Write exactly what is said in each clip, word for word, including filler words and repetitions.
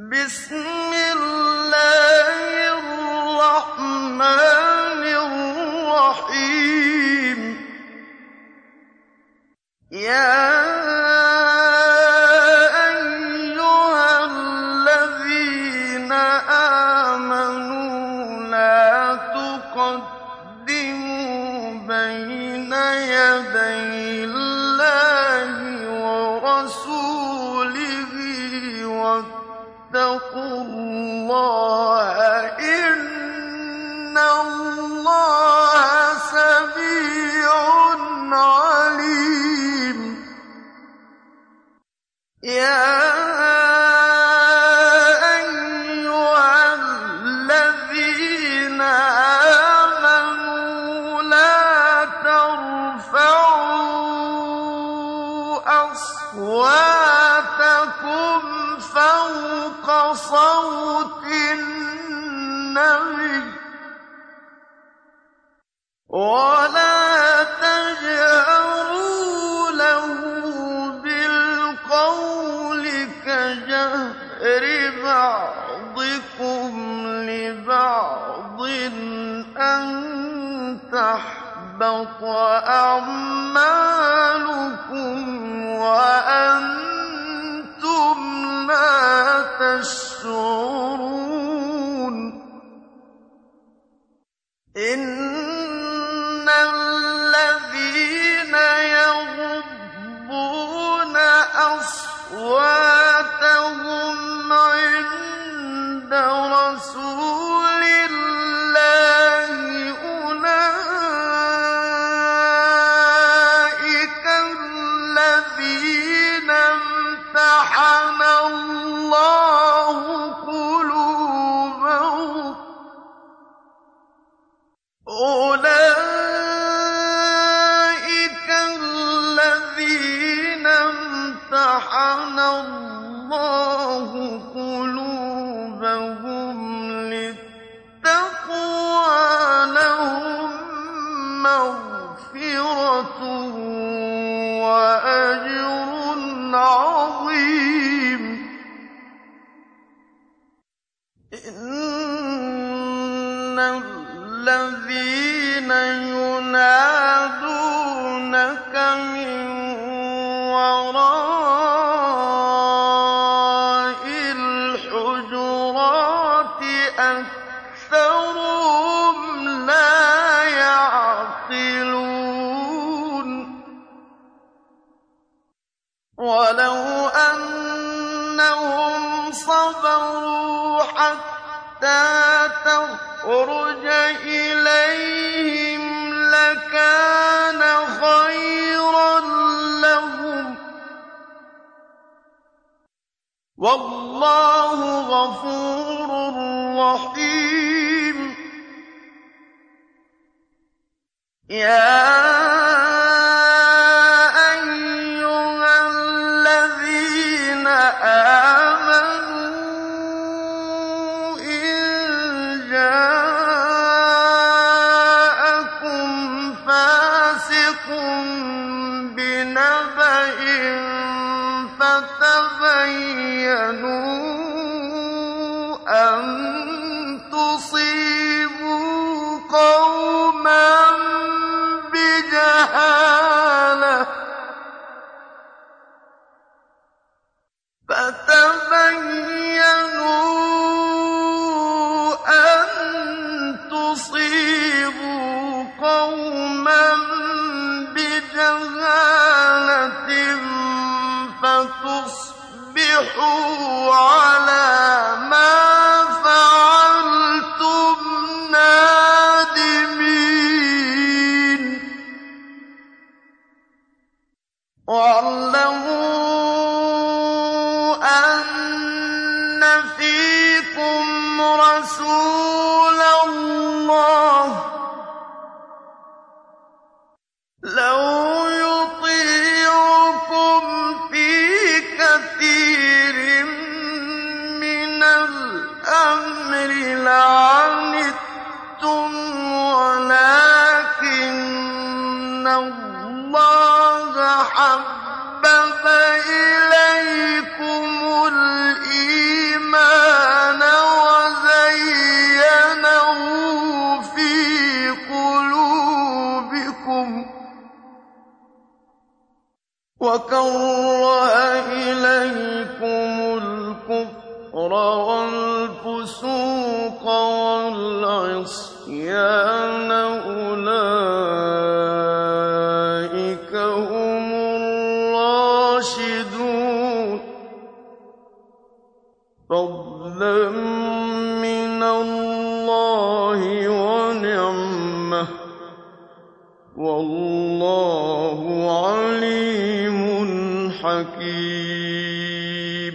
بسم الله الرحمن الرحيم يا حبب إليكم الإيمان والفسوق والعصيان أولئك هم الراشدون. فضلا من الله ونعمة، والله عليم حكيم.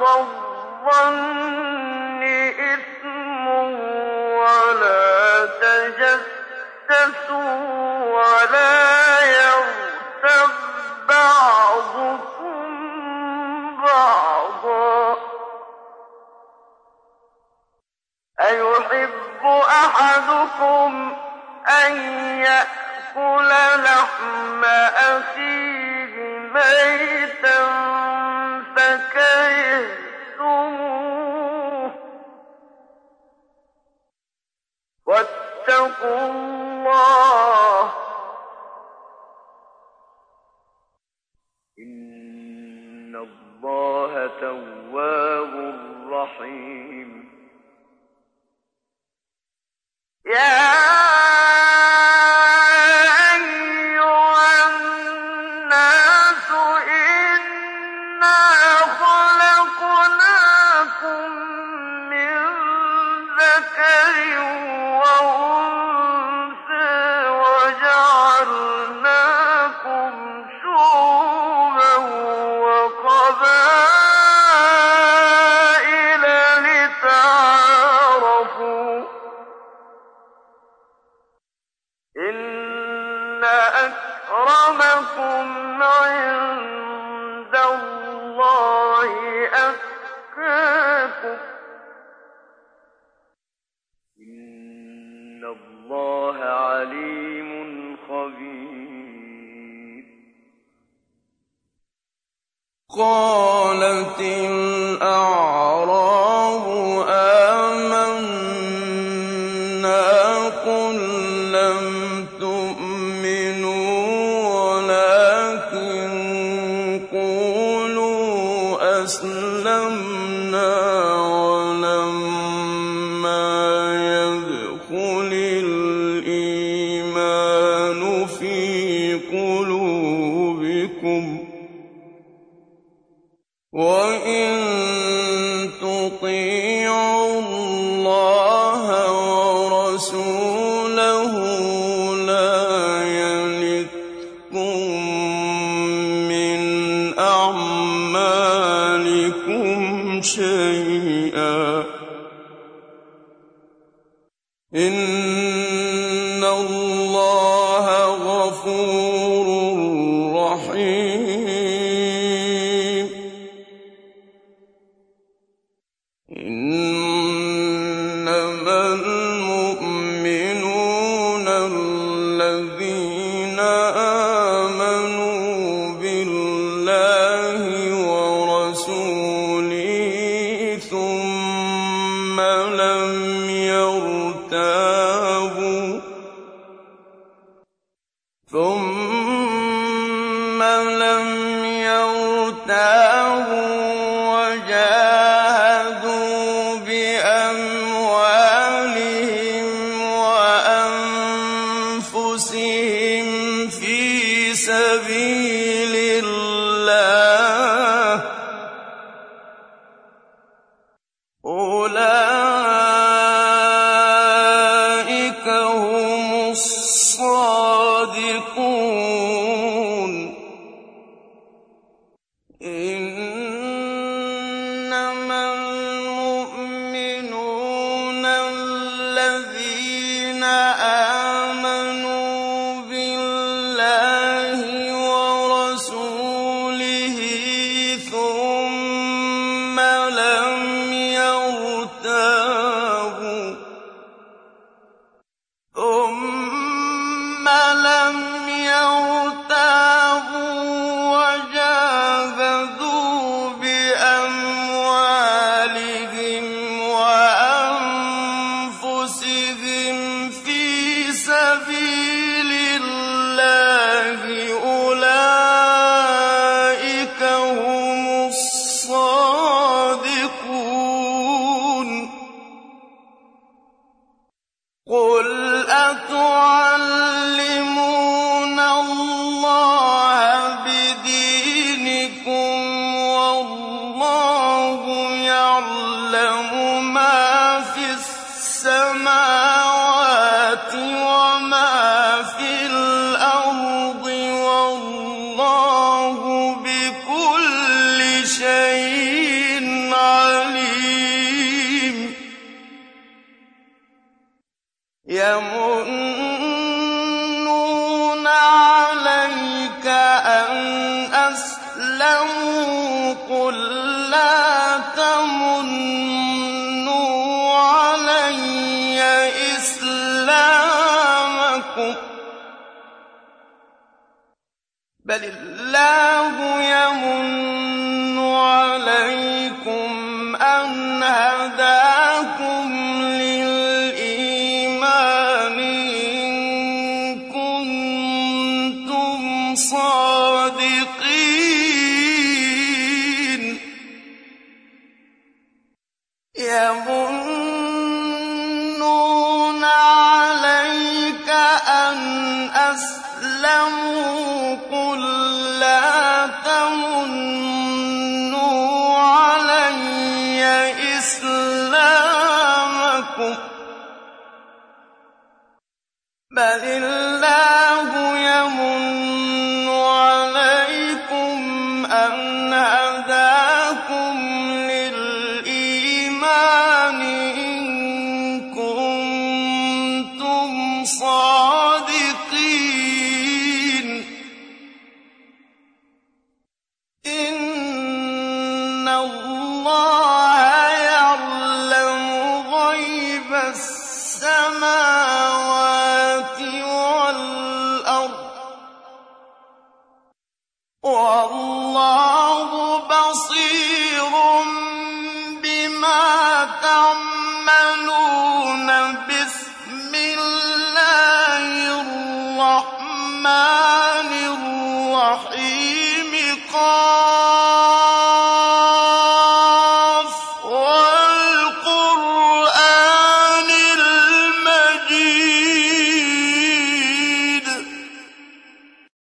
الظن إثم ولا تجسسوا ولا يغتب بعضكم بعضا أيحب أحدكم أن يأكل لحم أخيه ميتا فكرهتموه واتقوا الله إن الله تواب رحيم. يا قالت الأعراب آمنا قل لم تؤمنوا ولكن قولوا أسلمنا ولما يدخل الإيمان في قلوبكم وَإِن تُطِيعُوا اللَّهَ وَرَسُولَهُ لَا يَلِتْكُم مِّنْ أَعْمَالِكُمْ شَيْئًا إِنَّ اللَّهَ غَفُورٌ رَّحِيمٌ. ثم لم يرتابوا قل لا تمنوا علي إسلامكم بل الله يمن عليكم أن هداكم للإيمان إن كنتم صادقين يمنون عليك أن أسلموا قل لا تمنوا علي إسلامكم بل الله يمن عليكم أن هداكم للإيمان إن كنتم صادقين إن الله يعلم غيب السماوات والأرض والله بصير بما تعملون بسم الله الرحمن الرحيم قال